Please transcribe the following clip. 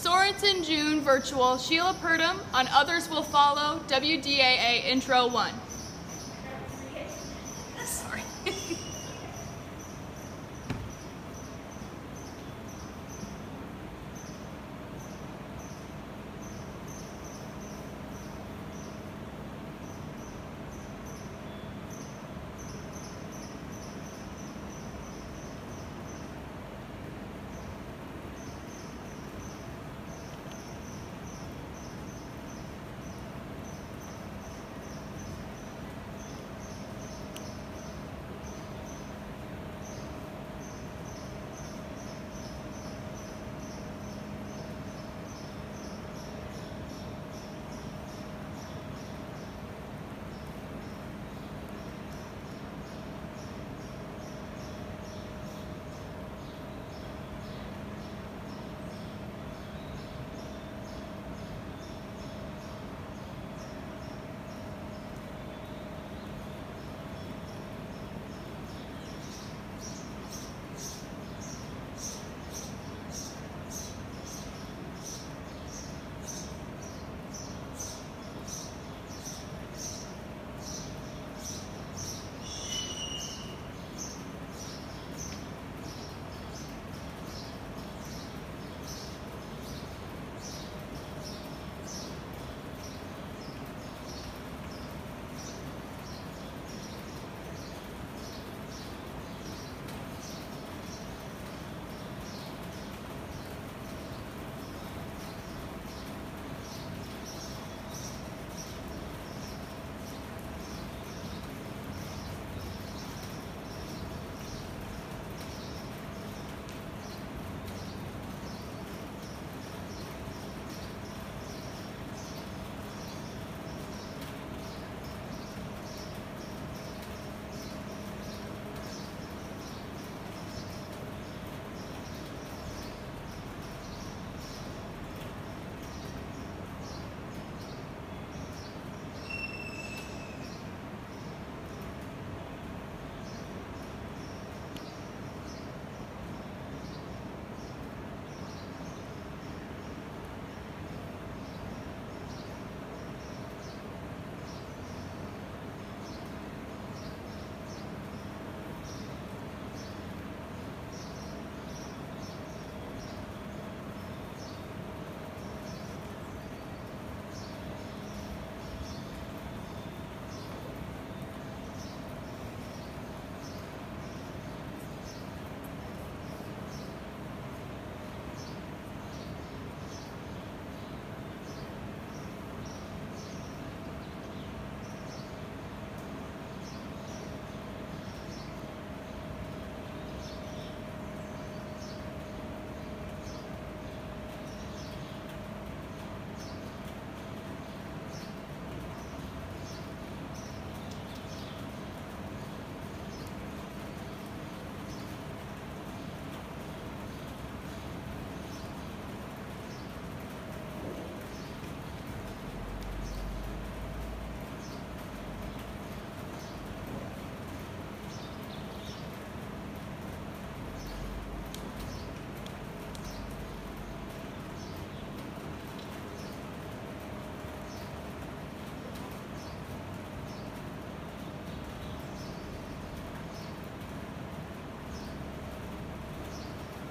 Sorensen June Virtual Sheila Purdum, on Others Will Follow, WDAA Intro 1.